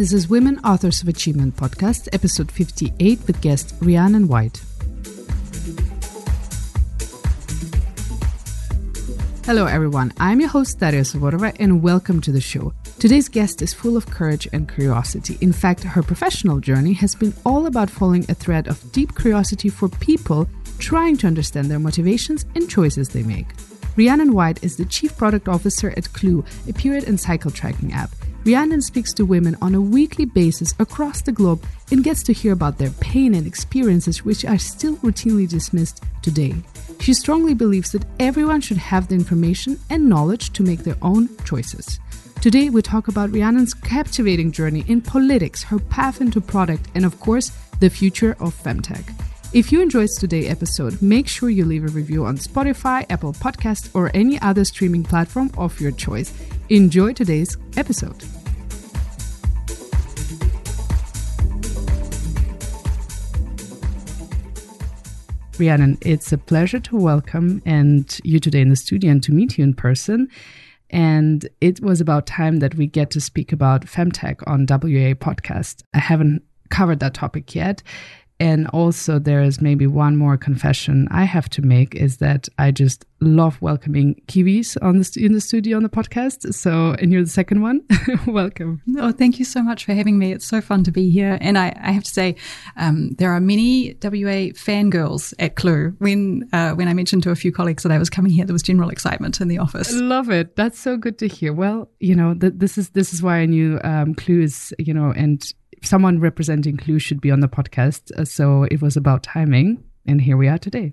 This is Women Authors of Achievement Podcast, episode 58 with guest Rhiannon White. Hello everyone, I'm your host Daria Savorova and welcome to the show. Today's guest is full of courage and curiosity. In fact, her professional journey has been all about following a thread of deep curiosity for people trying to understand their motivations and choices they make. Rhiannon White is the Chief Product Officer at Clue, a period and cycle tracking app. Rhiannon speaks to women on a weekly basis across the globe and gets to hear about their pain and experiences which are still routinely dismissed today. She strongly believes that everyone should have the information and knowledge to make their own choices. Today we talk about Rhiannon's captivating journey in politics, her path into product, and of course, the future of Femtech. If you enjoyed today's episode, make sure you leave a review on Spotify, Apple Podcasts, or any other streaming platform of your choice. Enjoy today's episode. Rhiannon, it's a pleasure to welcome you today in the studio and to meet you in person. And it was about time that we get to speak about Femtech on WA podcast. I haven't covered that topic yet. And also there is maybe one more confession I have to make is that I just love welcoming Kiwis in the studio on the podcast. So, and you're the second one. Welcome. Oh, thank you so much for having me. It's so fun to be here. And I have to say, there are many WA fangirls at Clue. When I mentioned to a few colleagues that I was coming here, there was general excitement in the office. I love it. That's so good to hear. Well, you know, this is why I knew Clue is, you know, and someone representing Clue should be on the podcast. So it was about timing. And here we are today.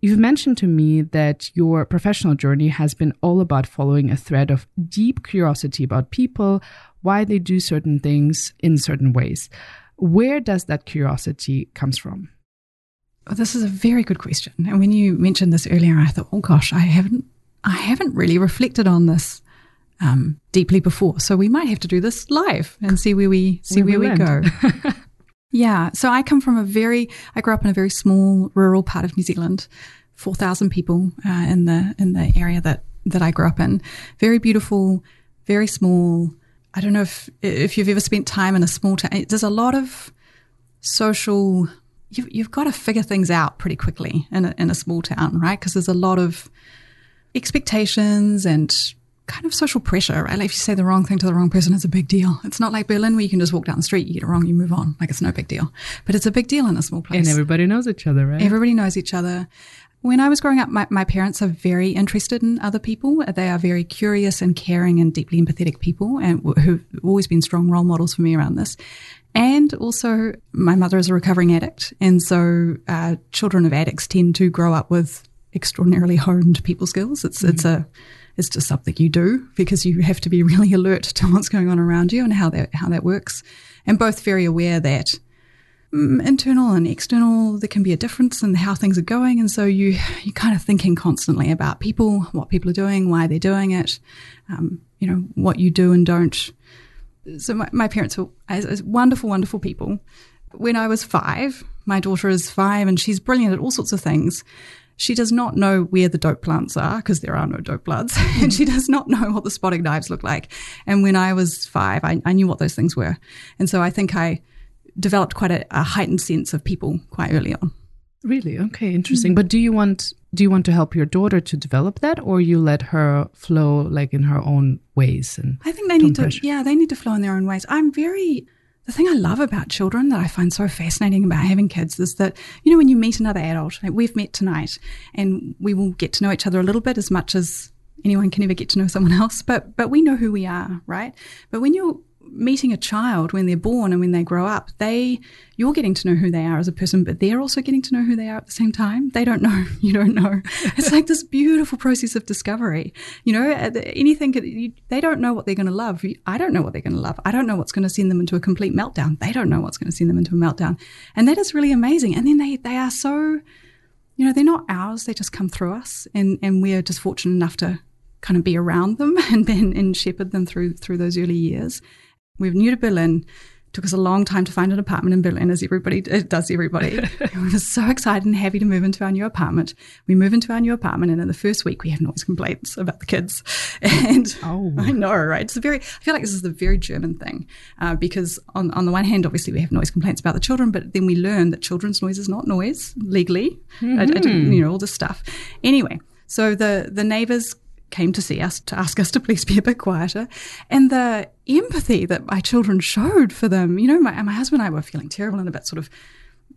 You've mentioned to me that your professional journey has been all about following a thread of deep curiosity about people, why they do certain things in certain ways. Where does that curiosity come from? Well, this is a very good question. And when you mentioned this earlier, I thought, oh gosh, I haven't really reflected on this deeply before. So we might have to do this live and see where we go. Yeah. So I grew up in a very small rural part of New Zealand, 4,000 people in the area that I grew up in. Very beautiful, very small. I don't know if you've ever spent time in a small town. There's a lot of social. You've got to figure things out pretty quickly in a small town, right? Because there's a lot of expectations and kind of social pressure, right? Like if you say the wrong thing to the wrong person, it's a big deal. It's not like Berlin where you can just walk down the street, you get it wrong, you move on. Like it's no big deal. But it's a big deal in a small place. And everybody knows each other, right? Everybody knows each other. When I was growing up, my parents are very interested in other people. They are very curious and caring and deeply empathetic people and who've always been strong role models for me around this. And also my mother is a recovering addict. And so children of addicts tend to grow up with extraordinarily honed people skills. It's just something you do because you have to be really alert to what's going on around you and how that works. And both very aware that internal and external, there can be a difference in how things are going. And so you're kind of thinking constantly about people, what people are doing, why they're doing it, you know, what you do and don't. So my parents were wonderful, wonderful people. When I was 5, my daughter is 5 and she's brilliant at all sorts of things. She does not know where the dope plants are because there are no dope plants and she does not know what the spotting knives look like. And when I was 5, I knew what those things were. And so I think I developed quite a heightened sense of people quite early on. Really? Okay, interesting. Mm-hmm. But do you want to help your daughter to develop that, or you let her flow like in her own ways? And I think they need to flow in their own ways. The thing I love about children that I find so fascinating about having kids is that, you know, when you meet another adult, like we've met tonight and we will get to know each other a little bit as much as anyone can ever get to know someone else, but we know who we are, right? But when you're meeting a child, when they're born and when they grow up, you're getting to know who they are as a person, but they're also getting to know who they are at the same time. They don't know, you don't know. It's like this beautiful process of discovery. You know, they don't know what they're going to love. I don't know what they're going to love. I don't know what's going to send them into a complete meltdown. They don't know what's going to send them into a meltdown. And that is really amazing. And then they are so, you know, they're not ours. They just come through us and we're just fortunate enough to kind of be around them and shepherd them through those early years. We're new to Berlin, Took us a long time to find an apartment in Berlin, as everybody. We were so excited and happy to move into our new apartment. We move into our new apartment, and in the first week, we have noise complaints about the kids. And I know, right? I feel like this is the very German thing, because on the one hand, obviously, we have noise complaints about the children, but then we learn that children's noise is not noise legally. All this stuff. Anyway, so the neighbors came to see us to ask us to please be a bit quieter, and the empathy that my children showed for them, my husband and I were feeling terrible and a bit sort of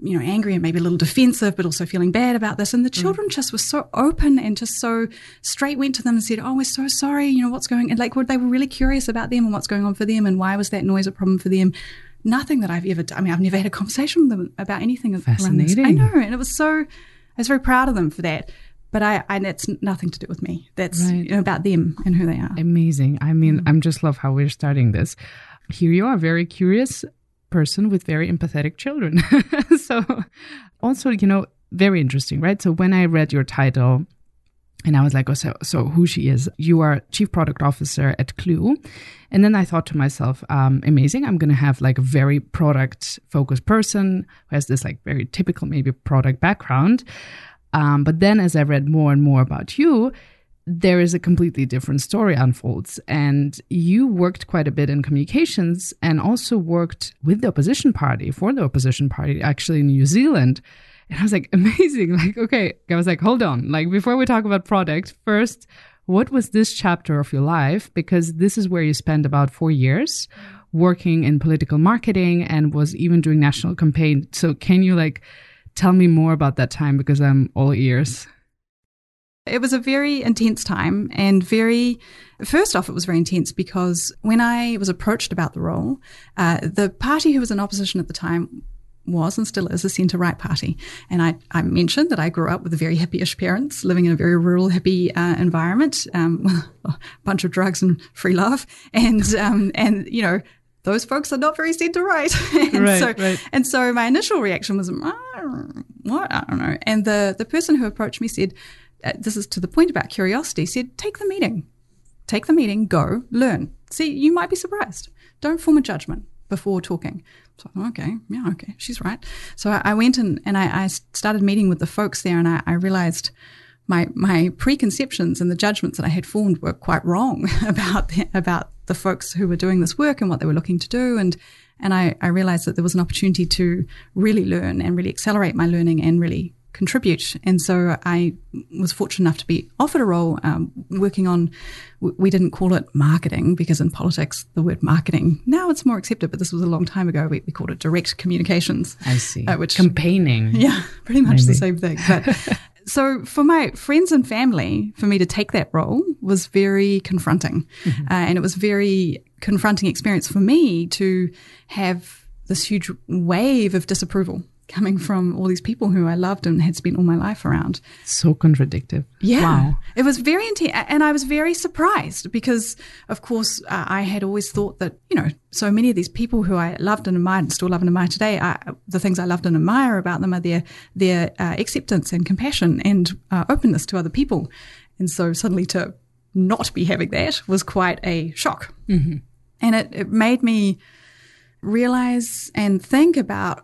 angry and maybe a little defensive, but also feeling bad about this. And the children just were so open and just so straight, went to them and said, "Oh, we're so sorry, what's going on?" And they were really curious about them and what's going on for them and why was that noise a problem for them. Nothing that I've ever done. I've never had a conversation with them about anything. Fascinating. I know. And it was so, I was very proud of them for that. But that's nothing to do with me. That's about them and who they are. Amazing. I mean, I just love how we're starting this. Here you are, very curious person with very empathetic children. So also, very interesting, right? So when I read your title and I was like, so who she is, you are Chief Product Officer at Clue. And then I thought to myself, amazing, I'm going to have like a very product-focused person who has this like very typical maybe product background. But then as I read more and more about you, there is a completely different story unfolds. And you worked quite a bit in communications and also worked with the opposition party, for the opposition party, actually in New Zealand. And I was like, amazing. Like, okay, I was like, hold on. Like, before we talk about product, first, what was this chapter of your life? Because this is where you spent about 4 years working in political marketing and was even doing national campaign. So can you tell me more about that time, because I'm all ears. It was a very intense time, and first off, it was very intense because when I was approached about the role, the party who was in opposition at the time was and still is a centre-right party. And I mentioned that I grew up with very hippie-ish parents, living in a very rural hippie environment, a bunch of drugs and free love, and those folks are not very centre-right. And so my initial reaction was, what? I don't know. And the person who approached me said, this is to the point about curiosity, said, take the meeting, go, learn. See, you might be surprised. Don't form a judgment before talking. So, okay, she's right. So I went and I started meeting with the folks there, and I realised my preconceptions and the judgments that I had formed were quite wrong about the folks who were doing this work and what they were looking to do. And I realized that there was an opportunity to really learn and really accelerate my learning and really contribute. And so I was fortunate enough to be offered a role working on, we didn't call it marketing, because in politics, the word marketing, now it's more accepted, but this was a long time ago. We called it direct communications. I see. Which campaigning. Yeah, pretty much maybe the same thing. But so for my friends and family, for me to take that role was very confronting. Mm-hmm. And it was very confronting experience for me to have this huge wave of disapproval coming from all these people who I loved and had spent all my life around. So contradictive. Yeah. Wow. It was very intense. And I was very surprised because, of course, I had always thought that, so many of these people who I loved and admired and still love and admire today, the things I loved and admire about them are their acceptance and compassion and openness to other people. And so suddenly to not be having that was quite a shock. Mm-hmm. And it made me realize and think about,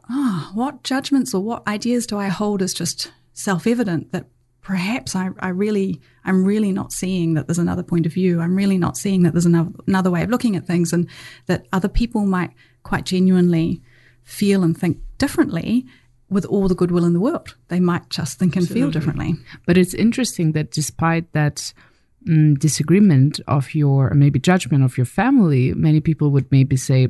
what judgments or what ideas do I hold as just self-evident that perhaps I'm really not seeing that there's another point of view. I'm really not seeing that there's another way of looking at things, and that other people might quite genuinely feel and think differently with all the goodwill in the world. They might just think and feel differently. But it's interesting that despite that disagreement of your, maybe judgment of your family, many people would maybe say,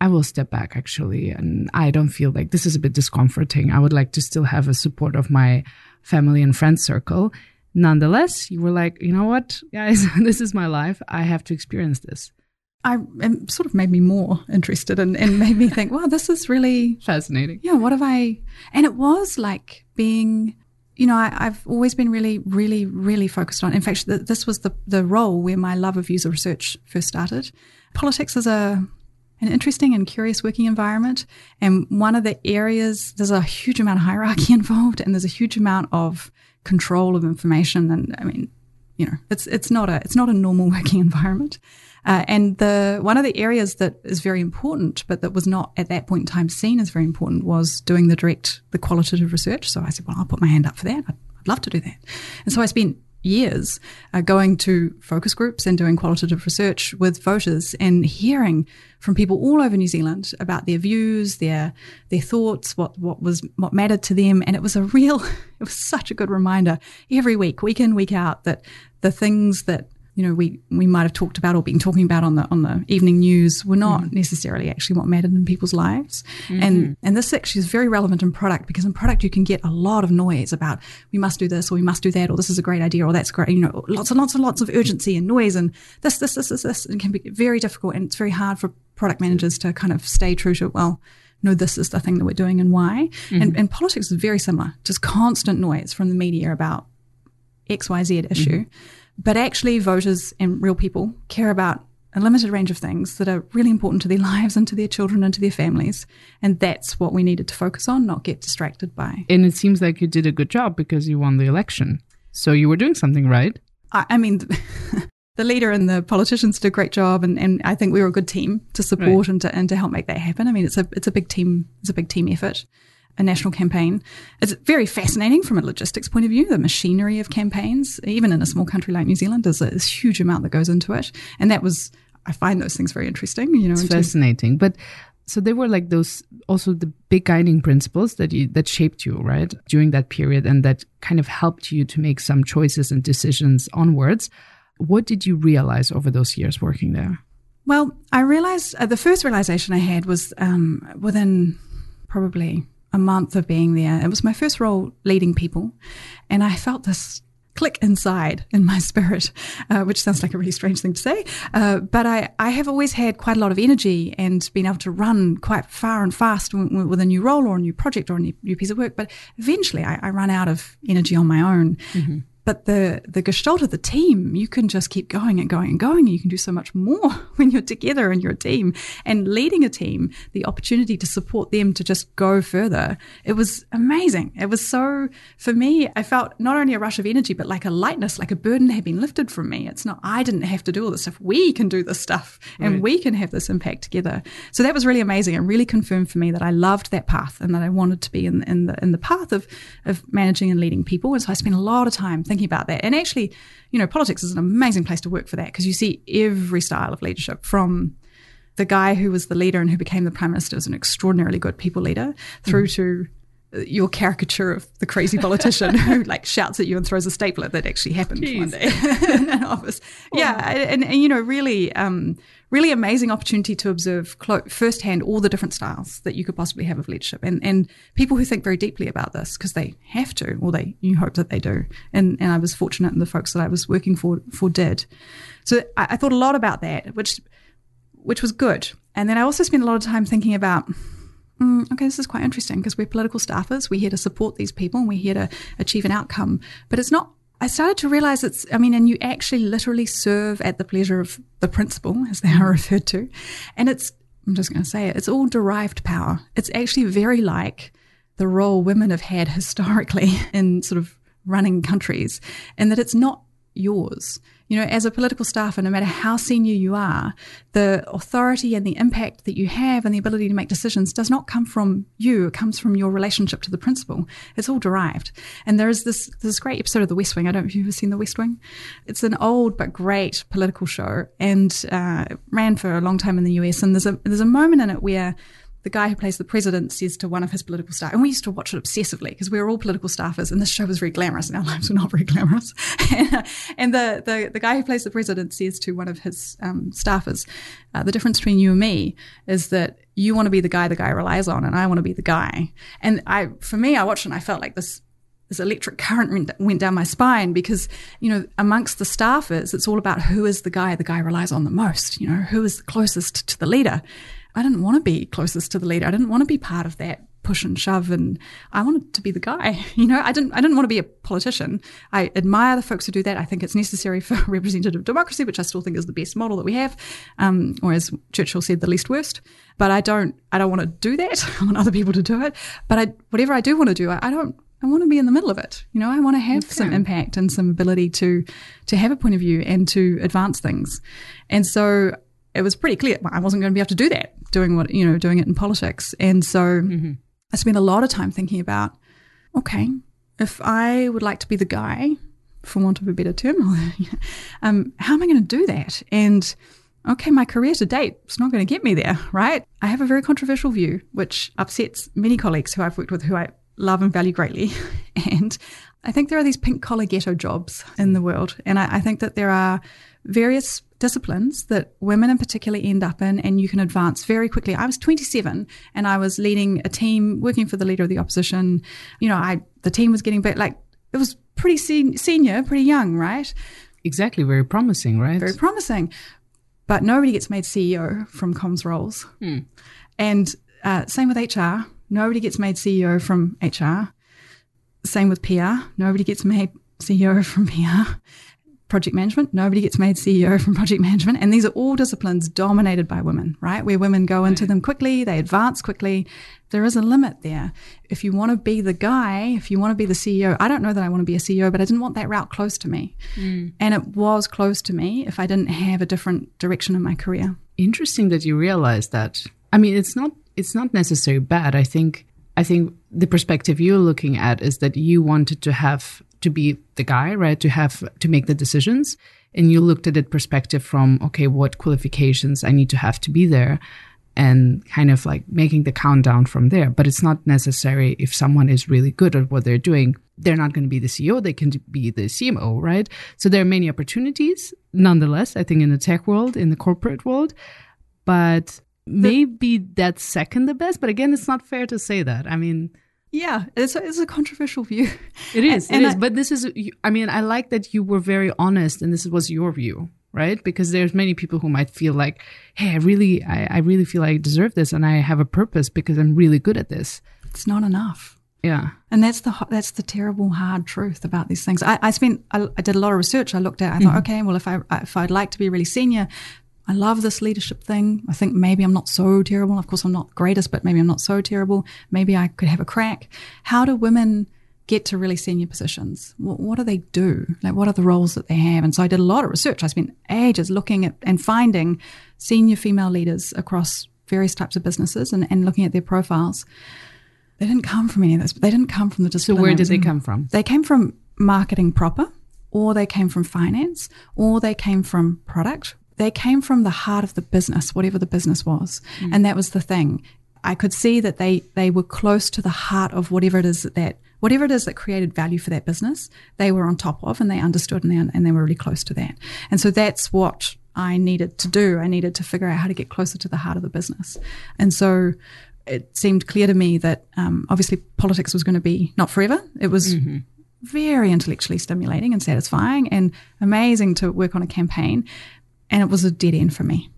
I will step back, actually, and I don't feel like this is a bit discomforting. I would like to still have a support of my family and friends circle. Nonetheless, you were like, you know what, guys, this is my life. I have to experience this. It sort of made me more interested and made me think, wow, this is really fascinating. Yeah, what have I? And it was like being, I've always been really, really, really focused on. In fact, this was the role where my love of user research first started. Politics is an interesting and curious working environment. And one of the areas, there's a huge amount of hierarchy involved, and there's a huge amount of control of information. And I mean, you know, it's not a normal working environment. And one of the areas that is very important, but that was not at that point in time seen as very important, was doing the qualitative research. So I said, well, I'll put my hand up for that. I'd love to do that. And so I spent years going to focus groups and doing qualitative research with voters and hearing from people all over New Zealand about their views, their thoughts, what mattered to them. And it was such a good reminder every week, week in, week out, that the things that, you know, we might have talked about or been talking about on the evening news were not necessarily actually what mattered in people's lives. Mm-hmm. And this actually is very relevant in product, because in product you can get a lot of noise about we must do this or we must do that or this is a great idea or that's great, you know, lots and lots of urgency and noise and this. It can be very difficult, and it's very hard for product managers to kind of stay true to, well, no, this is the thing that we're doing and why. Mm-hmm. And politics is very similar, just constant noise from the media about XYZ issue. Mm-hmm. But actually voters and real people care about a limited range of things that are really important to their lives and to their children and to their families. And that's what we needed to focus on, not get distracted by. And it seems like you did a good job because you won the election. So you were doing something right. I mean, the leader and the politicians did a great job, and I think we were a good team to support, right, and to help make that happen. I mean, it's a big team effort. A national campaign. It's very fascinating from a logistics point of view. The machinery of campaigns, even in a small country like New Zealand, there's a huge amount that goes into it. And I find those things very interesting. You know, it's fascinating. But so they were like those, also the big guiding principles that shaped you, right, during that period, and that kind of helped you to make some choices and decisions onwards. What did you realize over those years working there? Well, I realized the first realization I had was within probably a month of being there. It was my first role leading people, and I felt this click inside in my spirit, which sounds like a really strange thing to say, but I have always had quite a lot of energy and been able to run quite far and fast with a new role or a new project or a new piece of work, but eventually I ran out of energy on my own. Mm-hmm. But the gestalt of the team, you can just keep going and going and going, and you can do so much more when you're together and you're a team. And leading a team, the opportunity to support them to just go further, it was amazing. It was so, for me, I felt not only a rush of energy, but like a lightness, like a burden had been lifted from me. It's not, I didn't have to do all this stuff. We can do this stuff, and we can have this impact together. So that was really amazing and really confirmed for me that I loved that path and that I wanted to be in the path of managing and leading people. And so I spent a lot of time thinking about that. And actually, you know, politics is an amazing place to work for that, because you see every style of leadership, from the guy who was the leader and who became the prime minister as an extraordinarily good people leader, through to your caricature of the crazy politician who like shouts at you and throws a stapler. That actually happened one day in an office. Wow. Yeah, and you know, really, really amazing opportunity to observe firsthand all the different styles that you could possibly have of leadership, and people who think very deeply about this because they have to, or you hope that they do. And I was fortunate, and the folks that I was working for did. So I thought a lot about that, which was good. And then I also spent a lot of time thinking about, okay, this is quite interesting because we're political staffers. We're here to support these people and we're here to achieve an outcome. But it's not, I started to realize and you actually literally serve at the pleasure of the principal, as they are referred to. And I'm just going to say it, it's all derived power. It's actually very like the role women have had historically in sort of running countries, and that it's not yours. You know, as a political staffer, no matter how senior you are, the authority and the impact that you have and the ability to make decisions does not come from you. It comes from your relationship to the principal. It's all derived. And there is this great episode of The West Wing. I don't know if you've ever seen The West Wing. It's an old but great political show, and it ran for a long time in the US. And there's a moment in it where the guy who plays the president says to one of his political staff, and we used to watch it obsessively because we were all political staffers, and this show was very glamorous and our lives were not very glamorous. And the guy who plays the president says to one of his staffers, the difference between you and me is that you want to be the guy relies on, and I want to be the guy. And I watched it and I felt like this electric current went down my spine, because, you know, amongst the staffers, it's all about who is the guy relies on the most, you know, who is the closest to the leader. I didn't want to be closest to the leader. I didn't want to be part of that push and shove, and I wanted to be the guy. You know, I didn't want to be a politician. I admire the folks who do that. I think it's necessary for representative democracy, which I still think is the best model that we have, or as Churchill said, the least worst. But I don't want to do that. I want other people to do it. But whatever I do want to do, I don't I want to be in the middle of it. You know, I want to have some impact and some ability to have a point of view and to advance things. And so it was pretty clear I wasn't going to be able to do that, doing it in politics. And so I spent a lot of time thinking about, okay, if I would like to be the guy, for want of a better term, how am I going to do that? And okay, my career to date is not going to get me there, right? I have a very controversial view, which upsets many colleagues who I've worked with, who I love and value greatly. And I think there are these pink collar ghetto jobs in the world. And I think that there are various disciplines that women in particular end up in, and you can advance very quickly. I was 27 and I was leading a team, working for the leader of the opposition. You know, the team was getting big, like it was pretty senior, pretty young, right? Exactly. Very promising, right? Very promising. But nobody gets made CEO from comms roles. Mm. And same with HR. Nobody gets made CEO from HR. Same with PR. Nobody gets made CEO from PR. Project management. Nobody gets made CEO from project management. And these are all disciplines dominated by women, right? Where women go into them quickly, they advance quickly. There is a limit there. If you want to be the guy, if you want to be the CEO, I don't know that I want to be a CEO, but I didn't want that route close to me. Mm. And it was close to me if I didn't have a different direction in my career. Interesting that you realize that. I mean, it's not necessarily bad. I think the perspective you're looking at is that you wanted to be the guy, right? To make the decisions. And you looked at it perspective from, okay, what qualifications I need to have to be there, and kind of like making the countdown from there. But it's not necessary if someone is really good at what they're doing, they're not going to be the CEO, they can be the CMO, right? So there are many opportunities, nonetheless, I think in the tech world, in the corporate world, but maybe that's second the best. But again, it's not fair to say that. I mean... Yeah, it's a controversial view. It is, but this is, I mean, I like that you were very honest and this was your view, right? Because there's many people who might feel like, hey, I really feel I deserve this and I have a purpose because I'm really good at this. It's not enough. Yeah. And that's the terrible hard truth about these things. I did a lot of research. I looked at, I thought, okay, well, if I'd like to be really senior, I love this leadership thing. I think maybe I'm not so terrible. Of course, I'm not the greatest, but maybe I'm not so terrible. Maybe I could have a crack. How do women get to really senior positions? What do they do? Like, what are the roles that they have? And so I did a lot of research. I spent ages looking at and finding senior female leaders across various types of businesses and looking at their profiles. They didn't come from any of this. They didn't come from the discipline. So where did they come from? They came from marketing proper, or they came from finance, or they came from product. They came from the heart of the business, whatever the business was. Mm. And that was the thing. I could see that they were close to the heart of whatever it is that created value for that business, they were on top of, and they understood, and they were really close to that. And so that's what I needed to do. I needed to figure out how to get closer to the heart of the business. And so it seemed clear to me that obviously politics was going to be not forever. It was very intellectually stimulating and satisfying and amazing to work on a campaign. And it was a dead end for me.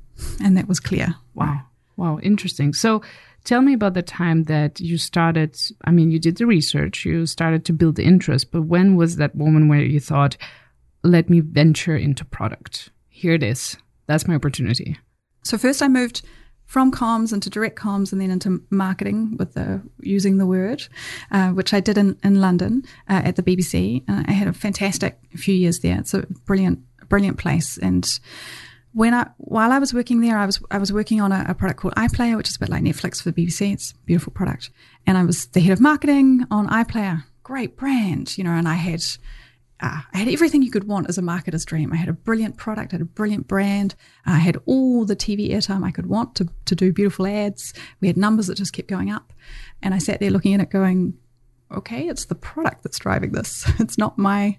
And that was clear. Wow. Interesting. So tell me about the time that you started, I mean, you did the research, you started to build the interest, but when was that moment where you thought, let me venture into product? Here it is. That's my opportunity. So first I moved from comms into direct comms and then into marketing with using the word, which I did in London at the BBC. I had a fantastic few years there. It's a brilliant place. And while I was working there, I was working on a product called iPlayer, which is a bit like Netflix for the BBC. It's a beautiful product. And I was the head of marketing on iPlayer. Great brand, and I had everything you could want as a marketer's dream. I had a brilliant product, I had a brilliant brand. I had all the TV airtime I could want to do beautiful ads. We had numbers that just kept going up. And I sat there looking at it going, okay, it's the product that's driving this. It's not my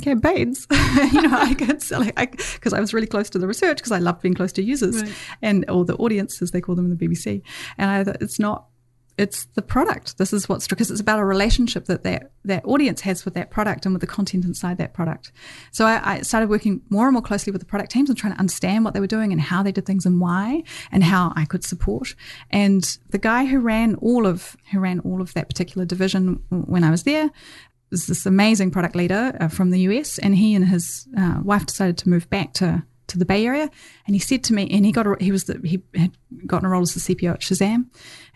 campaigns, I could sell it because I was really close to the research because I loved being close to users and or the audience, as they call them in the BBC. And I thought, it's the product. This is what's, because it's about a relationship that that audience has with that product and with the content inside that product. So I started working more and more closely with the product teams and trying to understand what they were doing and how they did things and why and how I could support. And the guy who ran all of that particular division when I was there was this amazing product leader from the US, and he and his wife decided to move back to the Bay Area. And he said to me, and he had gotten a role as the CPO at Shazam,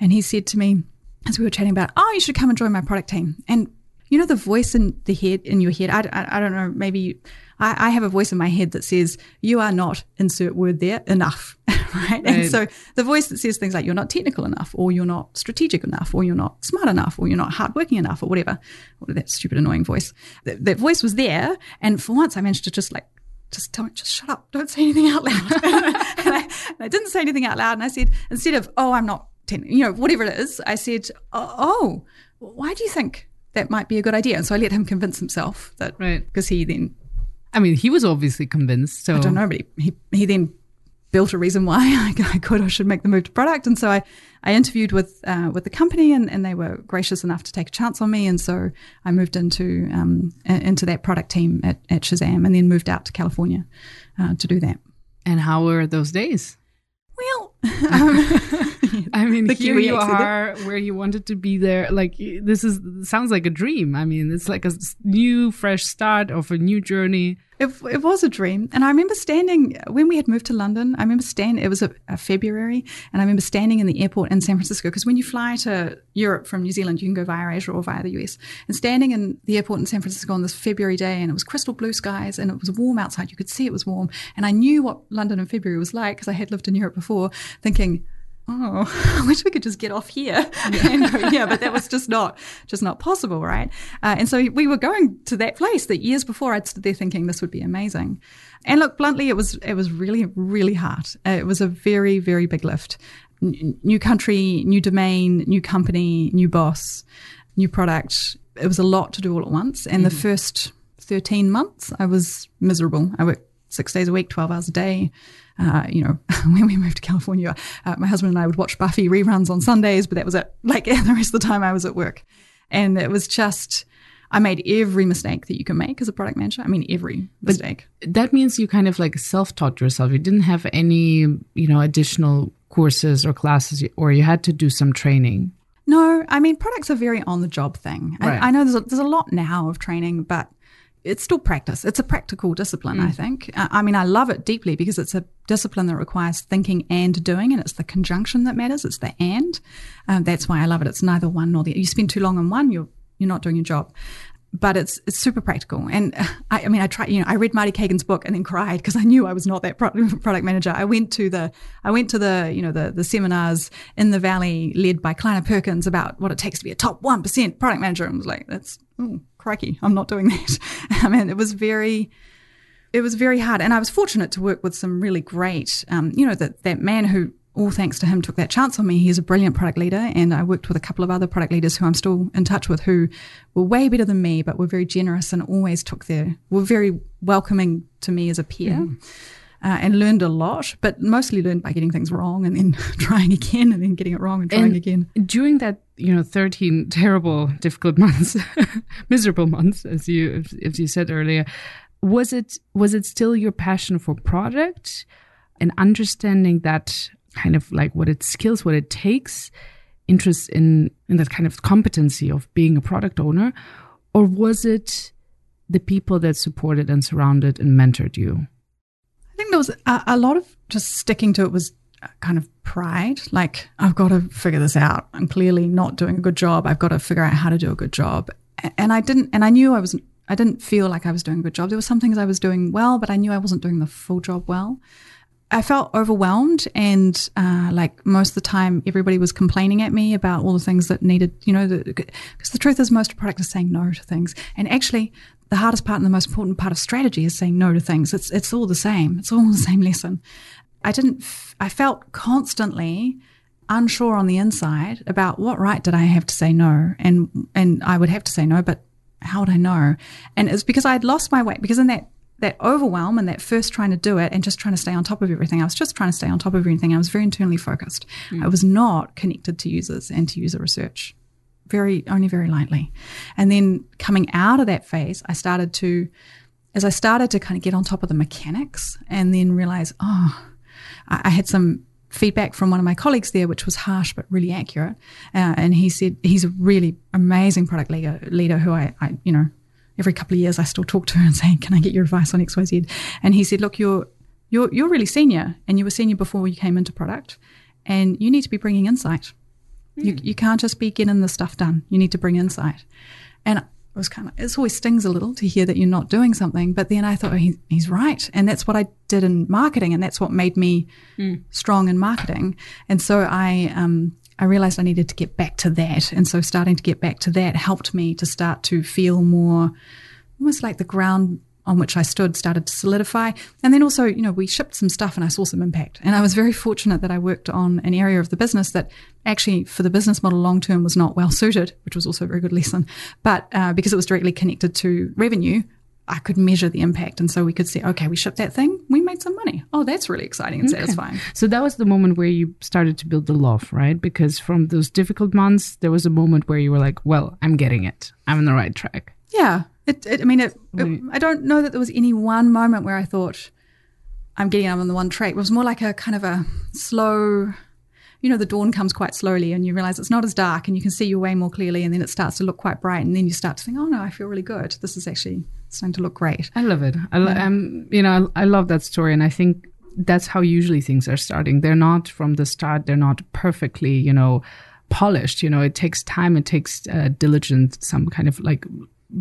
and he said to me as we were chatting about, oh, you should come and join my product team. And you know, the voice in the head, in your head. I don't know, maybe I have a voice in my head that says, you are not, insert word there, enough, right? And so the voice that says things like, you're not technical enough, or you're not strategic enough, or you're not smart enough, or you're not hardworking enough, or whatever, or that stupid annoying voice. That voice was there, and for once I managed to just like, just tell me, just shut up, don't say anything out loud. And I didn't say anything out loud, and I said, instead of, oh, I'm not, you know, whatever it is, I said, oh, why do you think that might be a good idea? And so I let him convince himself that, because he then... I mean, he was obviously convinced. So I don't know, but he then built a reason why I should make the move to product. And so I interviewed with the company, and they were gracious enough to take a chance on me. And so I moved into that product team at Shazam, and then moved out to California to do that. And how were those days? Well, I mean, here you are where you wanted to be there. Like, this sounds like a dream. I mean, it's like a new, fresh start of a new journey. It was a dream. And I remember standing, when we had moved to London, it was a February, and I remember standing in the airport in San Francisco, because when you fly to Europe from New Zealand, you can go via Asia or via the US. And standing in the airport in San Francisco on this February day, and it was crystal blue skies, and it was warm outside. You could see it was warm. And I knew what London in February was like, because I had lived in Europe before, thinking, I wish we could just get off here. Yeah, but that was just not possible, right? And so we were going to that place that years before I'd stood there thinking this would be amazing. And look, bluntly, it was really, really hard. It was a very, very big lift. New country, new domain, new company, new boss, new product. It was a lot to do all at once. And the first 13 months, I was miserable. I worked 6 days a week, 12 hours a day. You know, when we moved to California, my husband and I would watch Buffy reruns on Sundays, but that was it. Like, the rest of the time I was at work. And it was just, I made every mistake that you can make as a product manager. I mean, every mistake. But that means you kind of like self-taught yourself. You didn't have any, you know, additional courses or classes, or you had to do some training. No, I mean, products are very on-the-job thing. Right. I know there's a lot now of training, but it's still practice. It's a practical discipline, I think. I mean, I love it deeply because it's a discipline that requires thinking and doing, and it's the conjunction that matters. It's the and. That's why I love it. It's neither one nor the other. You spend too long on one, you're not doing your job. But it's super practical. And I mean, I tried, you know, I read Marty Kagan's book and then cried because I knew I was not that product manager. I went to the, you know, the seminars in the Valley led by Kleiner Perkins about what it takes to be a top 1% product manager, and was like, that's, crikey, I'm not doing that. I mean, it was very hard. And I was fortunate to work with some really great, you know, that man who, all thanks to him, took that chance on me. He's a brilliant product leader, and I worked with a couple of other product leaders who I'm still in touch with, who were way better than me, but were very generous and always were very welcoming to me as a peer, and learned a lot, but mostly learned by getting things wrong and then trying again, and then getting it wrong and trying again. During that, you know, 13 terrible, difficult months, miserable months, as you said earlier, was it still your passion for product and understanding that? Kind of like what it skills, what it takes, interest in that kind of competency of being a product owner? Or was it the people that supported and surrounded and mentored you? I think there was a lot of just sticking to it was kind of pride. Like, I've got to figure this out. I'm clearly not doing a good job. I've got to figure out how to do a good job. And I didn't feel like I was doing a good job. There were some things I was doing well, but I knew I wasn't doing the full job well. I felt overwhelmed, and like most of the time everybody was complaining at me about all the things that needed, you know, because the truth is most product is saying no to things. And actually the hardest part and the most important part of strategy is saying no to things. It's all the same. It's all the same lesson. I felt constantly unsure on the inside about what right did I have to say no, and I would have to say no, but how would I know? And it's because I'd lost my way, because in that overwhelm and that first trying to do it and just trying to stay on top of everything. I was just trying to stay on top of everything. I was very internally focused. I was not connected to users and to user research, only very lightly. And then coming out of that phase, I started to kind of get on top of the mechanics, and then realize, I had some feedback from one of my colleagues there, which was harsh but really accurate. And he said, he's a really amazing product leader who I you know, every couple of years I still talk to her and say, can I get your advice on XYZ? And he said, look, you're really senior, and you were senior before you came into product, and you need to be bringing insight. You can't just be getting the stuff done. You need to bring insight. And it was kind of, it always stings a little to hear that you're not doing something. But then I thought, oh, he's right. And that's what I did in marketing. And that's what made me strong in marketing. And so I realized I needed to get back to that. And so starting to get back to that helped me to start to feel more, almost like the ground on which I stood started to solidify. And then also, you know, we shipped some stuff and I saw some impact. And I was very fortunate that I worked on an area of the business that actually for the business model long term was not well suited, which was also a very good lesson. But because it was directly connected to revenue, I could measure the impact. And so we could say, okay, we shipped that thing, we made some money. Oh, that's really exciting and satisfying. So that was the moment where you started to build the love, right? Because from those difficult months, there was a moment where you were like, well, I'm getting it. I'm on the right track. Yeah. I don't know that there was any one moment where I thought, I'm getting it on the one track. It was more like a kind of a slow, you know, the dawn comes quite slowly and you realize it's not as dark and you can see your way more clearly, and then it starts to look quite bright, and then you start to think, oh no, I feel really good. This is actually starting to look great. I love it. I love that story, and I think that's how usually things are starting. They're not from the start. They're not perfectly, you know, polished. You know, it takes time. It takes diligence, some kind of like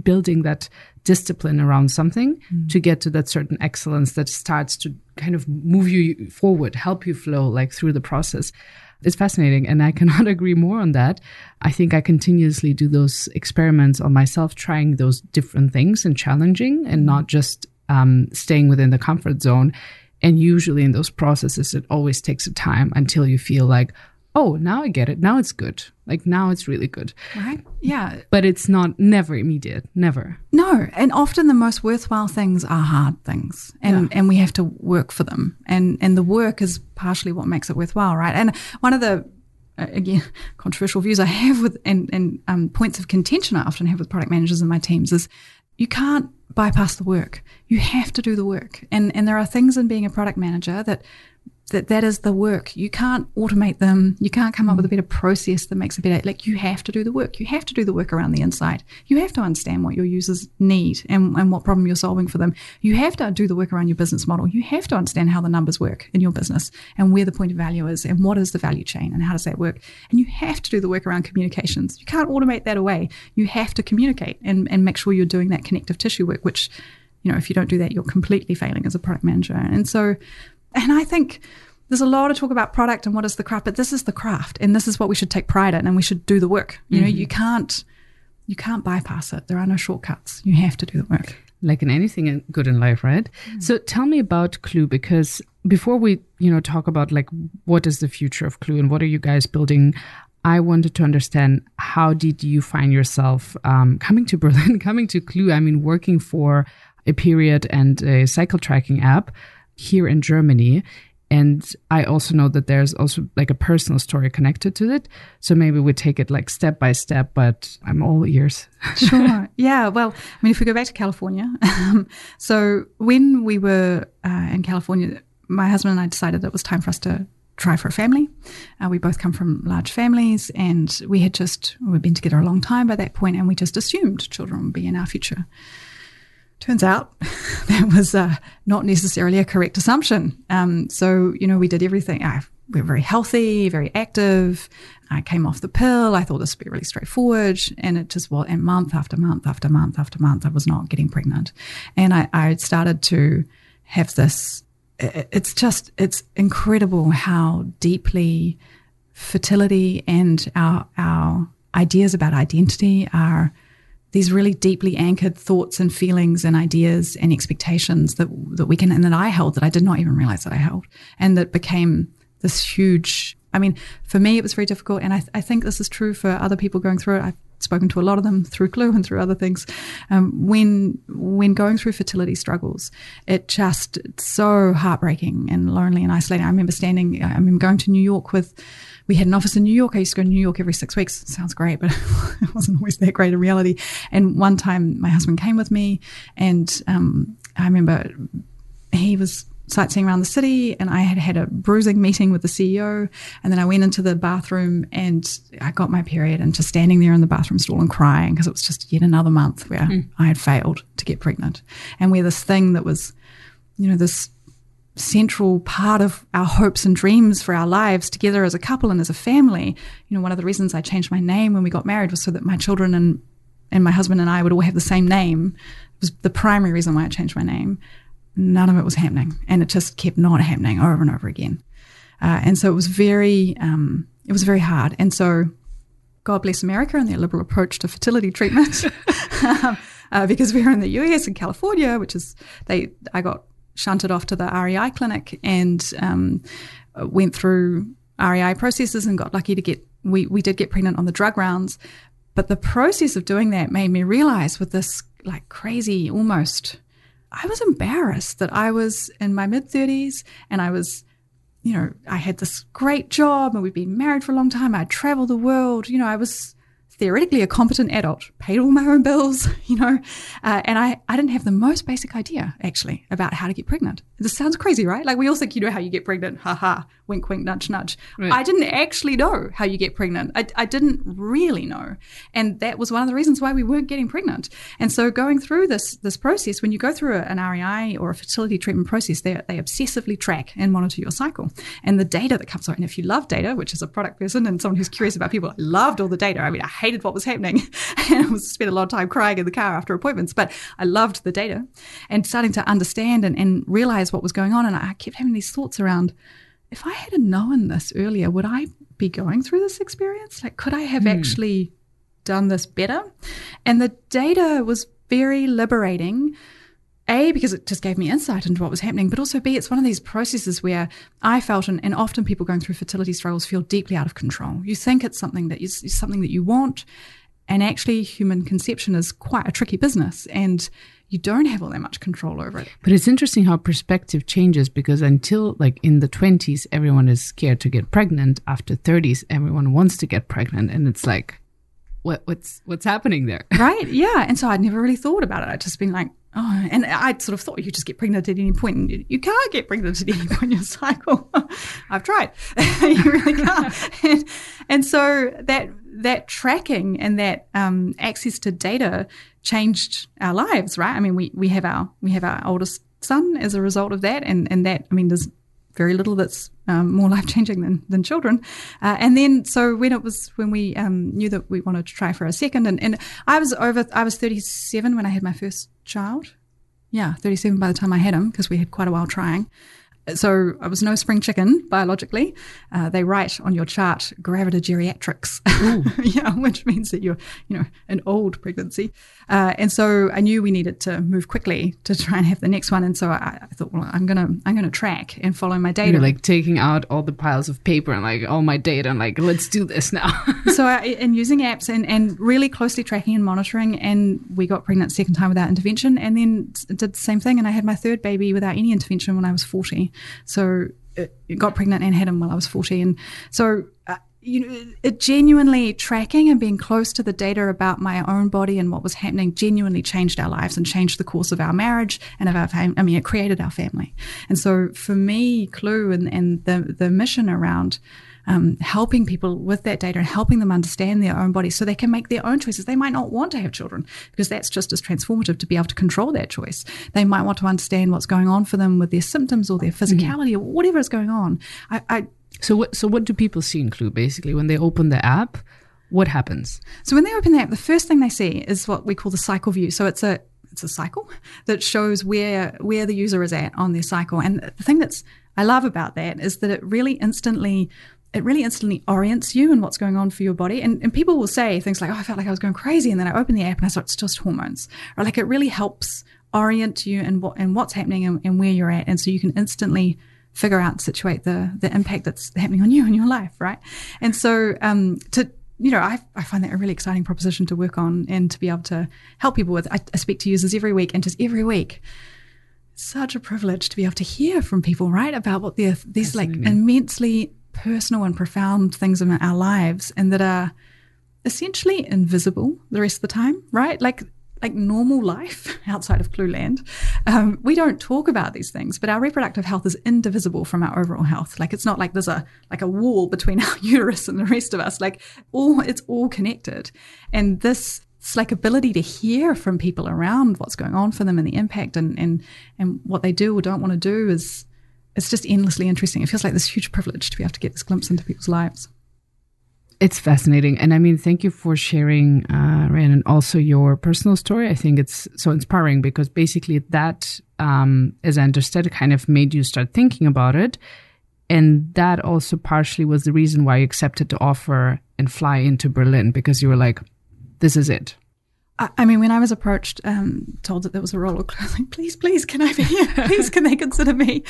building that discipline around something to get to that certain excellence that starts to kind of move you forward, help you flow like through the process. It's fascinating, and I cannot agree more on that. I think I continuously do those experiments on myself, trying those different things and challenging and not just staying within the comfort zone. And usually in those processes, it always takes a time until you feel like, oh, now I get it. Now it's good. Like now it's really good. Right? Yeah. But it's not never immediate. Never. No. And often the most worthwhile things are hard things, and we have to work for them. And the work is partially what makes it worthwhile, right? And one of the, again, controversial views I have with and points of contention I often have with product managers in my teams is you can't bypass the work. You have to do the work. And there are things in being a product manager that is the work. You can't automate them. You can't come up with a better process that makes it better. Like you have to do the work. You have to do the work around the insight. You have to understand what your users need and what problem you're solving for them. You have to do the work around your business model. You have to understand how the numbers work in your business and where the point of value is and what is the value chain and how does that work. And you have to do the work around communications. You can't automate that away. You have to communicate and make sure you're doing that connective tissue work, which, you know, if you don't do that, you're completely failing as a product manager. And I think there's a lot of talk about product and what is the craft, but this is the craft, and this is what we should take pride in, and we should do the work. You know, you can't bypass it. There are no shortcuts. You have to do the work. Like in anything good in life, right? So tell me about Clue, because before we, you know, talk about like what is the future of Clue and what are you guys building, I wanted to understand, how did you find yourself coming to Berlin, coming to Clue? I mean, working for a period and a cycle tracking app here in Germany. And I also know that there's also like a personal story connected to it. So maybe we take it like step by step, but I'm all ears. Sure. Yeah. Well, I mean, if we go back to California, so when we were in California, my husband and I decided it was time for us to try for a family. We both come from large families, and we'd been together a long time by that point, and we just assumed children would be in our future. Turns out that was not necessarily a correct assumption. So, you know, we did everything. We were very healthy, very active. I came off the pill. I thought this would be really straightforward. And it just was, and month after month after month after month, I was not getting pregnant. And I started to have this, it's incredible how deeply fertility and our ideas about identity are these really deeply anchored thoughts and feelings and ideas and expectations that we can, and that I held, that I did not even realize that I held, and that became this huge, I mean, for me it was very difficult, and I think this is true for other people going through it. I've spoken to a lot of them through Clue and through other things. When going through fertility struggles, it's so heartbreaking and lonely and isolating. I remember going to New York we had an office in New York. I used to go to New York every 6 weeks. Sounds great, but it wasn't always that great in reality. And one time my husband came with me, and I remember he was sightseeing around the city, and I had had a bruising meeting with the CEO, and then I went into the bathroom and I got my period, and just standing there in the bathroom stall and crying because it was just yet another month where I had failed to get pregnant, and where this thing that was, you know, this central part of our hopes and dreams for our lives together as a couple and as a family. You know, one of the reasons I changed my name when we got married was so that my children and and my husband and I would all have the same name. It was the primary reason why I changed my name. None of it was happening, and it just kept not happening over and over again. And so it was very hard. And so God bless America and their liberal approach to fertility treatment, because we were in the US and California, which is I got shunted off to the REI clinic and went through REI processes and got lucky to get, we did get pregnant on the drug rounds. But the process of doing that made me realize with this like crazy almost, I was embarrassed that I was in my mid-30s and I was, you know, I had this great job and we'd been married for a long time. I'd traveled the world. You know, I was theoretically a competent adult, paid all my own bills, you know, and I didn't have the most basic idea actually about how to get pregnant. This sounds crazy, right? Like we all think you know how you get pregnant, haha, wink, wink, nudge, nudge. Right. I didn't actually know how you get pregnant. I didn't really know. And that was one of the reasons why we weren't getting pregnant. And so going through this process, when you go through an REI or a fertility treatment process, they obsessively track and monitor your cycle. And the data that comes out, and if you love data, which is a product person and someone who's curious about people, I loved all the data. I mean, I hated what was happening. And I spent a lot of time crying in the car after appointments, but I loved the data and starting to understand and realize what was going on. And I kept having these thoughts around, if I had known this earlier, would I be going through this experience? Like, could I have actually done this better? And the data was very liberating, A, because it just gave me insight into what was happening, but also B, it's one of these processes where I felt, and often people going through fertility struggles feel deeply out of control. You think it's something that is something that you want, and actually human conception is quite a tricky business, and you don't have all that much control over it. But it's interesting how perspective changes, because until like in the 20s, everyone is scared to get pregnant. After 30s, everyone wants to get pregnant. And it's like, what's happening there? Right. Yeah. And so I'd never really thought about it. I'd just been like, oh, and I'd sort of thought you just get pregnant at any point. You can't get pregnant at any point in your cycle. I've tried. You really can't. And so that tracking and that access to data changed our lives, right? I mean, we have our oldest son as a result of that, and that, I mean, there's very little that's more life-changing than children. And then so when we knew that we wanted to try for a second, and I was 37 when I had my first child. Yeah, 37 by the time I had him, because we had quite a while trying. So I was no spring chicken biologically. They write on your chart gravidigeriatrics, yeah, which means that you're, you know, an old pregnancy. And so I knew we needed to move quickly to try and have the next one. And so I thought, well, I'm gonna track and follow my data. You're like taking out all the piles of paper and like all my data and like, let's do this now. So and using apps and really closely tracking and monitoring. And we got pregnant second time without intervention, and then did the same thing. And I had my third baby without any intervention when I was 40. So got pregnant and had him while I was 40. And so, you know, it genuinely tracking and being close to the data about my own body and what was happening genuinely changed our lives and changed the course of our marriage and of our family. I mean, it created our family. And so for me, Clue and the mission around helping people with that data and helping them understand their own body so they can make their own choices. They might not want to have children because that's just as transformative to be able to control that choice. They might want to understand what's going on for them with their symptoms or their physicality or whatever is going on. So what do people see in Clue basically when they open the app? What happens? So when they open the app, the first thing they see is what we call the cycle view. So it's a cycle that shows where the user is at on their cycle. And the thing that's I love about that is that it really instantly orients you and what's going on for your body. And people will say things like, oh, I felt like I was going crazy. And then I opened the app and I thought, it's just hormones. Or like it really helps orient you and what's happening and where you're at. And so you can instantly figure out and situate the impact that's happening on you and your life, right? And so I find that a really exciting proposition to work on and to be able to help people with. I speak to users every week, and just every week, such a privilege to be able to hear from people, right, about what these like immensely personal and profound things in our lives, and that are essentially invisible the rest of the time, right? Like normal life outside of Clueland. We don't talk about these things, but our reproductive health is indivisible from our overall health. Like it's not like there's a wall between our uterus and the rest of us. Like it's all connected. And this like ability to hear from people around what's going on for them and the impact and what they do or don't want to do is, it's just endlessly interesting. It feels like this huge privilege to be able to get this glimpse into people's lives. It's fascinating. And I mean, thank you for sharing, Rhiannon, also your personal story. I think it's so inspiring because basically that, as I understood, kind of made you start thinking about it. And that also partially was the reason why you accepted the offer and fly into Berlin, because you were like, this is it. I mean, when I was approached, told that there was a role, I was like, please, can I be here? Please, can they consider me?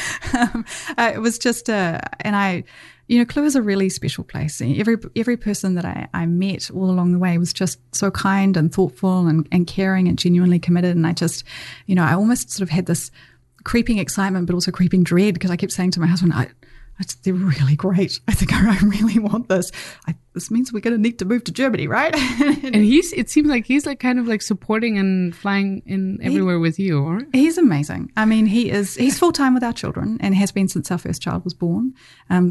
It was just, and I... You know, Clue is a really special place. Every person that I met all along the way was just so kind and thoughtful and caring and genuinely committed. And I just, you know, I almost sort of had this creeping excitement but also creeping dread because I kept saying to my husband, they're really great. I think I really want this. This means we're going to need to move to Germany, right? And it seems like he's like kind of like supporting and flying in everywhere with you, or? He's amazing. I mean, he's full time with our children and has been since our first child was born.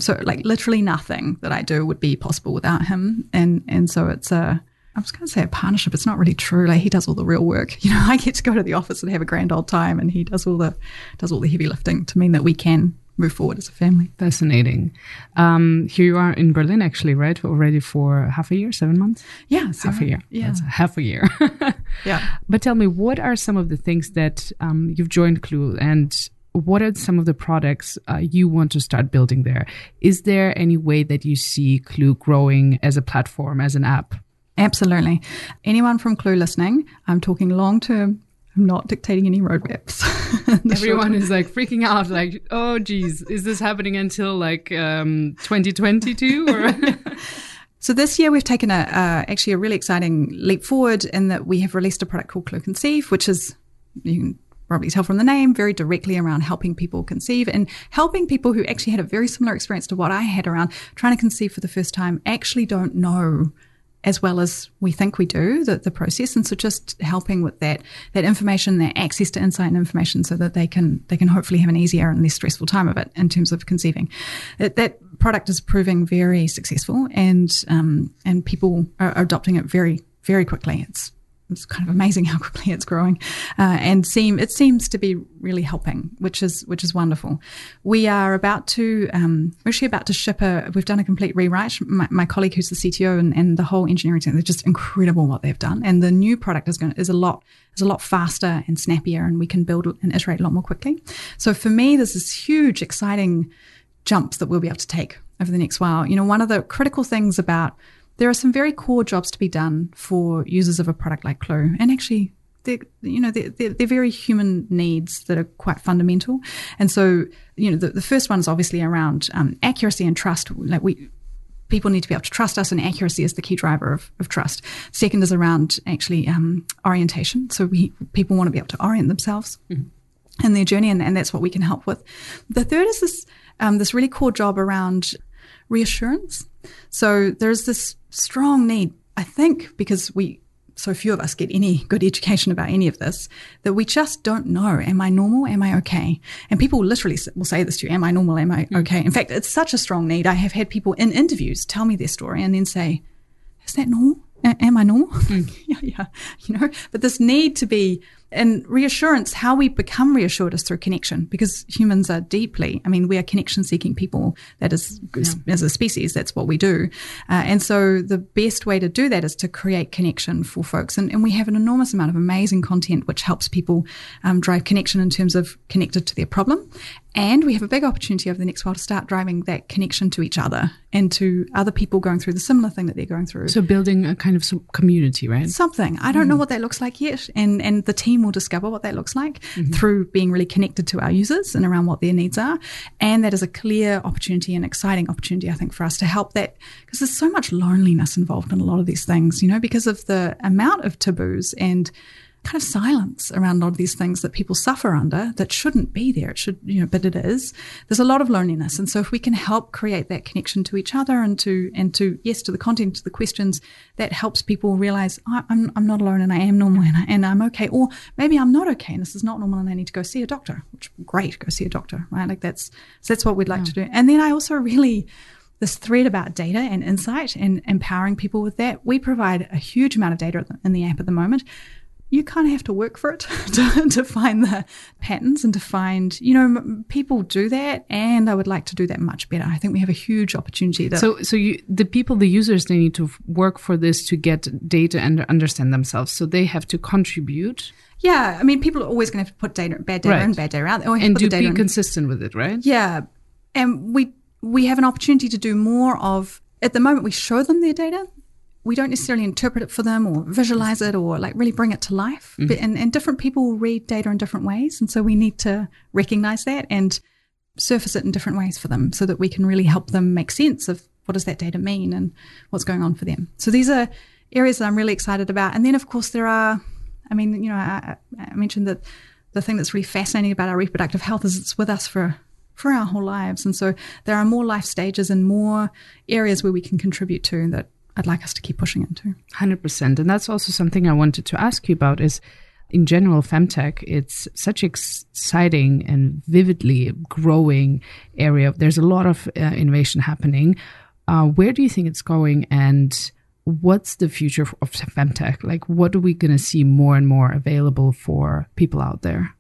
So like literally nothing that I do would be possible without him. And so it's I was going to say a partnership. It's not really true. Like, he does all the real work. You know, I get to go to the office and have a grand old time, and he does all the heavy lifting to mean that we can move forward as a family. Fascinating. Here you are in Berlin, actually, right? Already for half a year, 7 months? Yeah. Half a year. Yeah. That's half a year. Yeah. But tell me, what are some of the things that you've joined Clue, and what are some of the products you want to start building there? Is there any way that you see Clue growing as a platform, as an app? Absolutely. Anyone from Clue listening, I'm talking long-term, I'm not dictating any roadmaps. Everyone is like freaking out, like, oh, geez, is this happening until like 2022? Or? So this year we've taken actually a really exciting leap forward in that we have released a product called Clue Conceive, which is, you can probably tell from the name, very directly around helping people conceive and helping people who actually had a very similar experience to what I had around trying to conceive for the first time actually don't know as well as we think we do, the process. And so just helping with that information, that access to insight and information so that they can hopefully have an easier and less stressful time of it in terms of conceiving. That product is proving very successful, and people are adopting it very, very quickly. It's kind of amazing how quickly it's growing, and it seems to be really helping, which is wonderful. We are about to ship we've done a complete rewrite. My colleague, who's the CTO, and the whole engineering team, they're just incredible what they've done. And the new product is a lot faster and snappier, and we can build and iterate a lot more quickly. So for me, there's this huge, exciting jumps that we'll be able to take over the next while. You know, one of the critical things about there are some very core jobs to be done for users of a product like Clue, and actually, they're very human needs that are quite fundamental. And so, you know, the first one is obviously around accuracy and trust. Like, people need to be able to trust us, and accuracy is the key driver of trust. Second is around actually orientation. So people want to be able to orient themselves in their journey, and that's what we can help with. The third is this really core job around reassurance. So there's this strong need, I think, because so few of us get any good education about any of this, that we just don't know. Am I normal? Am I okay? And people literally will say this to you, am I normal? Am I okay? In fact, it's such a strong need. I have had people in interviews tell me their story and then say, is that normal? Am I normal? Yeah, you know, but this need to be in reassurance, how we become reassured is through connection, because humans are we are connection seeking people. That is, as a species, that's what we do. And so the best way to do that is to create connection for folks. And we have an enormous amount of amazing content, which helps people drive connection in terms of connected to their problem. And we have a big opportunity over the next while to start driving that connection to each other and to other people going through the similar thing that they're going through. So building a kind of community, right? Something. I don't know what that looks like yet. And the team will discover what that looks like through being really connected to our users and around what their needs are. And that is a clear opportunity, an exciting opportunity, I think, for us to help that. Because there's so much loneliness involved in a lot of these things, you know, because of the amount of taboos and kind of silence around a lot of these things that people suffer under that shouldn't be there. It should, you know, but it is. There's a lot of loneliness. And so if we can help create that connection to each other and to the content, to the questions, that helps people realize I'm not alone, and I am normal, and I'm okay. Or maybe I'm not okay and this is not normal and I need to go see a doctor, which great, go see a doctor, right? Like that's what we'd like to do. And then I also really, this thread about data and insight and empowering people with that, we provide a huge amount of data in the app at the moment. you kind of have to work for it to find the patterns and to find, you know, people do that, and I would like to do that much better. I think we have a huge opportunity there. So you, the people, the users, they need to work for this to get data and understand themselves. So they have to contribute. Yeah. I mean, people are always going to have to put bad data right. in, bad data out. And do be consistent with it, right? Yeah. And we have an opportunity to do more of, at the moment, we show them their data. We don't necessarily interpret it for them or visualize it or like really bring it to life. Mm-hmm. But, and different people read data in different ways. And so we need to recognize that and surface it in different ways for them so that we can really help them make sense of what does that data mean and what's going on for them. So these are areas that I'm really excited about. And then, of course, there are, I mean, you know, I mentioned that the thing that's really fascinating about our reproductive health is it's with us for our whole lives. And so there are more life stages and more areas where we can contribute to that I'd like us to keep pushing into. 100%. And that's also something I wanted to ask you about is, in general, Femtech, it's such exciting and vividly growing area. There's a lot of innovation happening. Where do you think it's going, and what's the future of Femtech? Like, what are we going to see more and more available for people out there?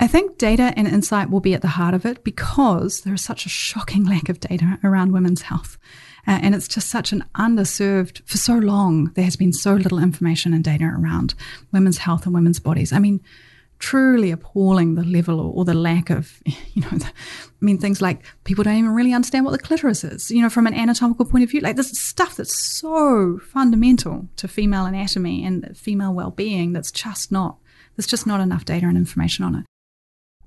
I think data and insight will be at the heart of it, because there is such a shocking lack of data around women's health. And it's just such an underserved, for so long, there has been so little information and data around women's health and women's bodies. I mean, truly appalling, the level or the lack of, you know, things like people don't even really understand what the clitoris is, you know, from an anatomical point of view. Like, this is stuff that's so fundamental to female anatomy and female well-being that's just not, there's just not enough data and information on it.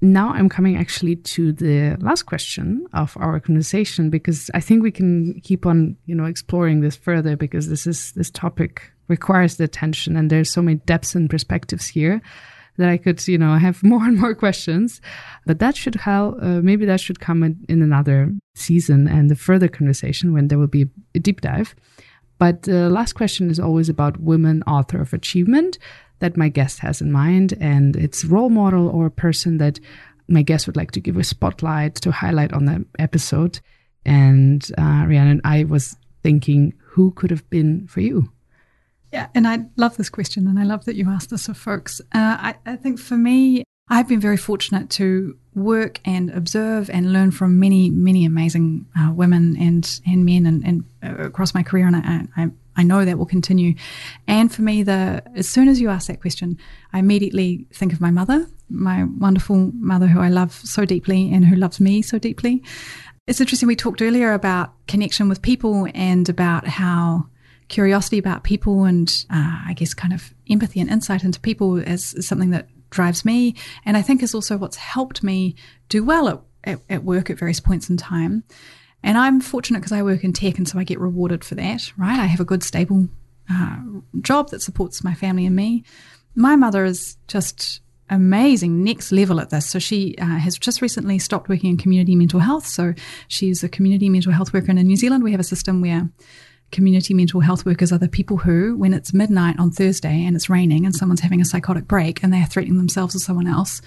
Now I'm coming actually to the last question of our conversation, because I think we can keep on, you know, exploring this further, because this topic requires the attention, and there's so many depths and perspectives here that I could, you know, have more and more questions. But that should maybe that should come in another season and a further conversation when there will be a deep dive. But the last question is always about women author of achievement that my guest has in mind, and it's role model or a person that my guest would like to give a spotlight to highlight on the episode. And Rhiannon, I was thinking, who could have been for you? Yeah, and I love this question, and I love that you asked this of folks. I think for me, I've been very fortunate to work and observe and learn from many, many amazing women and men and across my career, and I know that will continue. And for me, as soon as you ask that question, I immediately think of my mother, my wonderful mother who I love so deeply and who loves me so deeply. It's interesting, we talked earlier about connection with people and about how curiosity about people and I guess kind of empathy and insight into people is something that drives me, and I think is also what's helped me do well at work at various points in time. And I'm fortunate because I work in tech, and so I get rewarded for that, right? I have a good, stable job that supports my family and me. My mother is just amazing, next level at this. So she has just recently stopped working in community mental health. So she's a community mental health worker, and in New Zealand we have a system where community mental health workers are the people who, when it's midnight on Thursday and it's raining and someone's having a psychotic break and they're threatening themselves or someone else,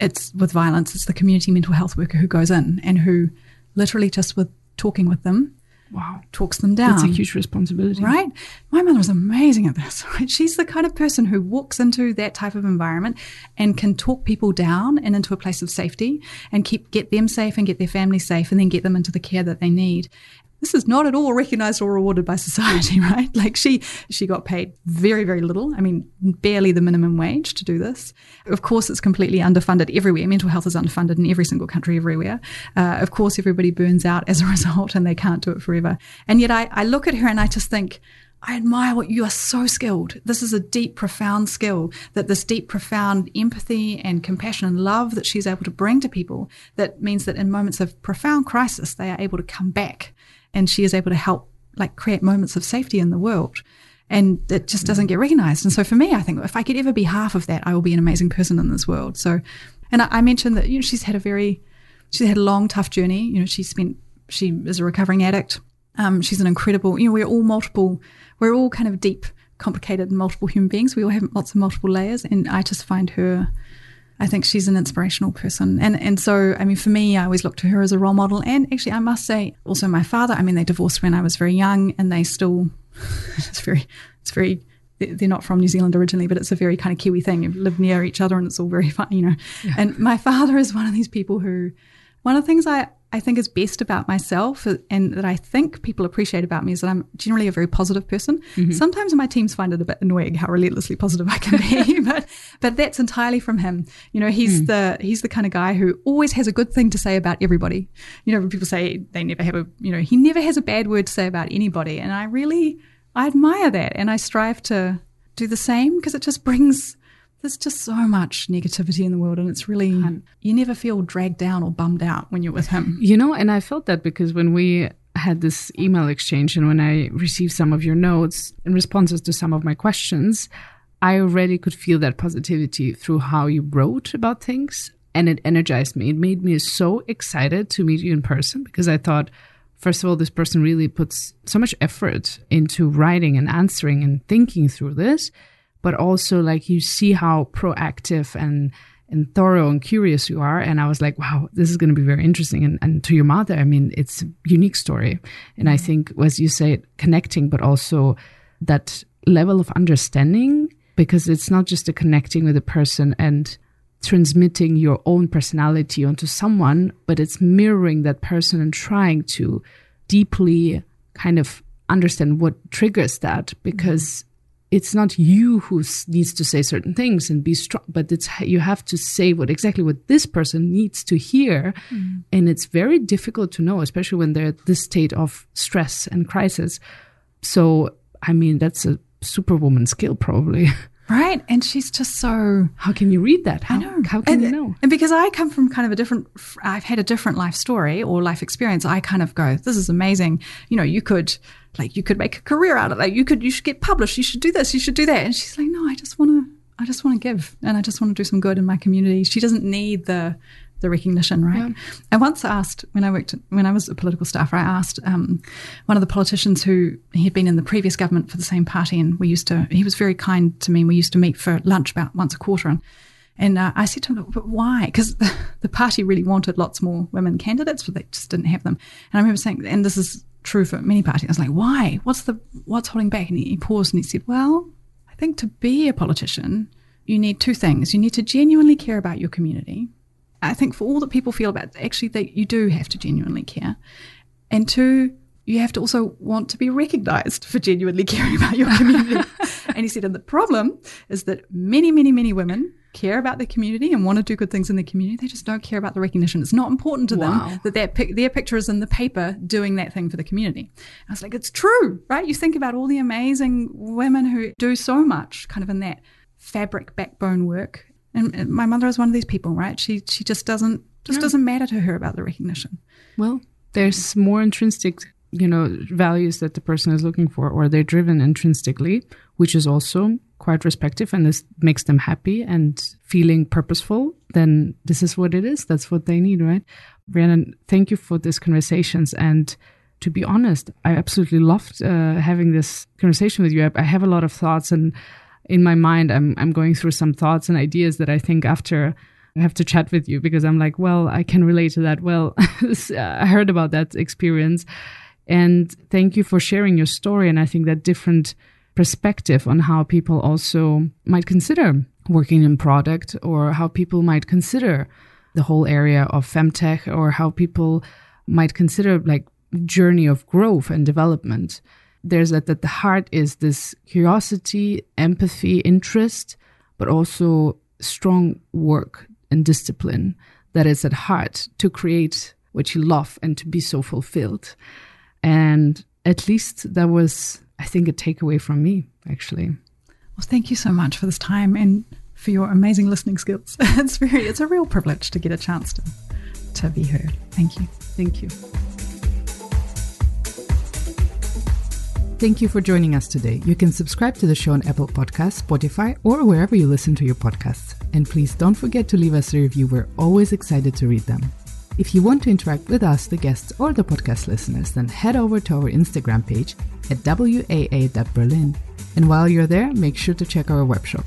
it's with violence. It's the community mental health worker who goes in and who literally just with talking with them, wow, talks them down. That's a huge responsibility. Right? My mother is amazing at this. Right? She's the kind of person who walks into that type of environment and can talk people down and into a place of safety and get them safe and get their family safe and then get them into the care that they need. This is not at all recognized or rewarded by society, right? Like she got paid very, very little. I mean, barely the minimum wage to do this. Of course, it's completely underfunded everywhere. Mental health is underfunded in every single country, everywhere. Of course, everybody burns out as a result and they can't do it forever. And yet I look at her and I just think, I admire what you are so skilled. This is a deep, profound skill, that this deep, profound empathy and compassion and love that she's able to bring to people, that means that in moments of profound crisis, they are able to come back. And she is able to help, like, create moments of safety in the world. And it just doesn't get recognized. And so for me, I think if I could ever be half of that, I will be an amazing person in this world. So, and I mentioned that, you know, she's had a long, tough journey. You know, she is a recovering addict. She's an incredible, you know, we're all kind of deep, complicated, multiple human beings. We all have lots of multiple layers. And I just find her, I think she's an inspirational person. And so, I mean, for me, I always look to her as a role model. And actually, I must say, also my father, I mean, they divorced when I was very young, and they still, it's very they're not from New Zealand originally, but it's a very kind of Kiwi thing. You live near each other and it's all very fun, you know. Yeah. And my father is one of these people who, one of the things I think is best about myself and that I think people appreciate about me is that I'm generally a very positive person. Mm-hmm. Sometimes my teams find it a bit annoying how relentlessly positive I can be, but that's entirely from him. You know, he's the kind of guy who always has a good thing to say about everybody. You know, when people say they never have he never has a bad word to say about anybody. And I admire that, and I strive to do the same, because it just brings, there's just so much negativity in the world, and it's really, you never feel dragged down or bummed out when you're with him. You know, and I felt that because when we had this email exchange and when I received some of your notes and responses to some of my questions, I already could feel that positivity through how you wrote about things, and it energized me. It made me so excited to meet you in person, because I thought, first of all, this person really puts so much effort into writing and answering and thinking through this. But also, like, you see how proactive and thorough and curious you are. And I was like, wow, this is going to be very interesting. And to your mother, I mean, it's a unique story. And I think, as you say, connecting, but also that level of understanding, because it's not just the connecting with a person and transmitting your own personality onto someone, but it's mirroring that person and trying to deeply kind of understand what triggers that, because it's not you who needs to say certain things and be strong, but it's you have to say exactly what this person needs to hear. Mm. And it's very difficult to know, especially when they're at this state of stress and crisis. So, I mean, that's a superwoman skill probably. Right. And she's just so... How can you read that? I know. How can you know? And because I come from kind of I've had a different life story or life experience, I kind of go, this is amazing. You know, you could make a career out of that. You should get published. You should do this. You should do that. And she's like, no, I just want to give. And I just want to do some good in my community. She doesn't need the recognition, right? Yeah. I once asked, when I was a political staffer, I asked one of the politicians who had been in the previous government for the same party, and he was very kind to me, and we used to meet for lunch about once a quarter. And I said to him, look, but why? Because the party really wanted lots more women candidates, but they just didn't have them. And I remember saying, and this is true for many parties, I was like, why? What's holding back? And he paused and he said, well, I think to be a politician, you need two things. You need to genuinely care about your community. I think for all that people feel about, actually, that you do have to genuinely care. And two, you have to also want to be recognized for genuinely caring about your community. And he said, and the problem is that many, many, many women care about their community and want to do good things in their community. They just don't care about the recognition. It's not important to them that their picture is in the paper doing that thing for the community. I was like, it's true, right? You think about all the amazing women who do so much kind of in that fabric backbone work. And my mother is one of these people, right? She just doesn't matter to her about the recognition. Well, there's more intrinsic, values that the person is looking for, or they're driven intrinsically, which is also quite respective, and this makes them happy and feeling purposeful. Then this is what it is. That's what they need, right? Rhiannon, thank you for these conversations. And to be honest, I absolutely loved having this conversation with you. I have a lot of thoughts, and in my mind, I'm going through some thoughts and ideas that I think after I have to chat with you, because I'm like, well, I can relate to that. Well, I heard about that experience. And thank you for sharing your story. And I think that different perspective on how people also might consider working in product, or how people might consider the whole area of femtech, or how people might consider like journey of growth and development. There's that the heart is this curiosity, empathy, interest, but also strong work and discipline that is at heart to create what you love and to be so fulfilled. And at least that was, I think, a takeaway from me, actually. Well, thank you so much for this time and for your amazing listening skills. It's a real privilege to get a chance to be heard. Thank you. Thank you. Thank you for joining us today. You can subscribe to the show on Apple Podcasts, Spotify, or wherever you listen to your podcasts. And please don't forget to leave us a review. We're always excited to read them. If you want to interact with us, the guests, or the podcast listeners, then head over to our Instagram page at waa.berlin. And while you're there, make sure to check our webshop.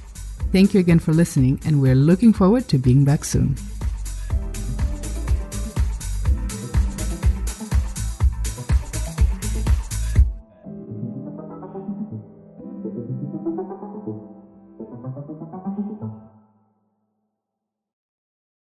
Thank you again for listening, and we're looking forward to being back soon.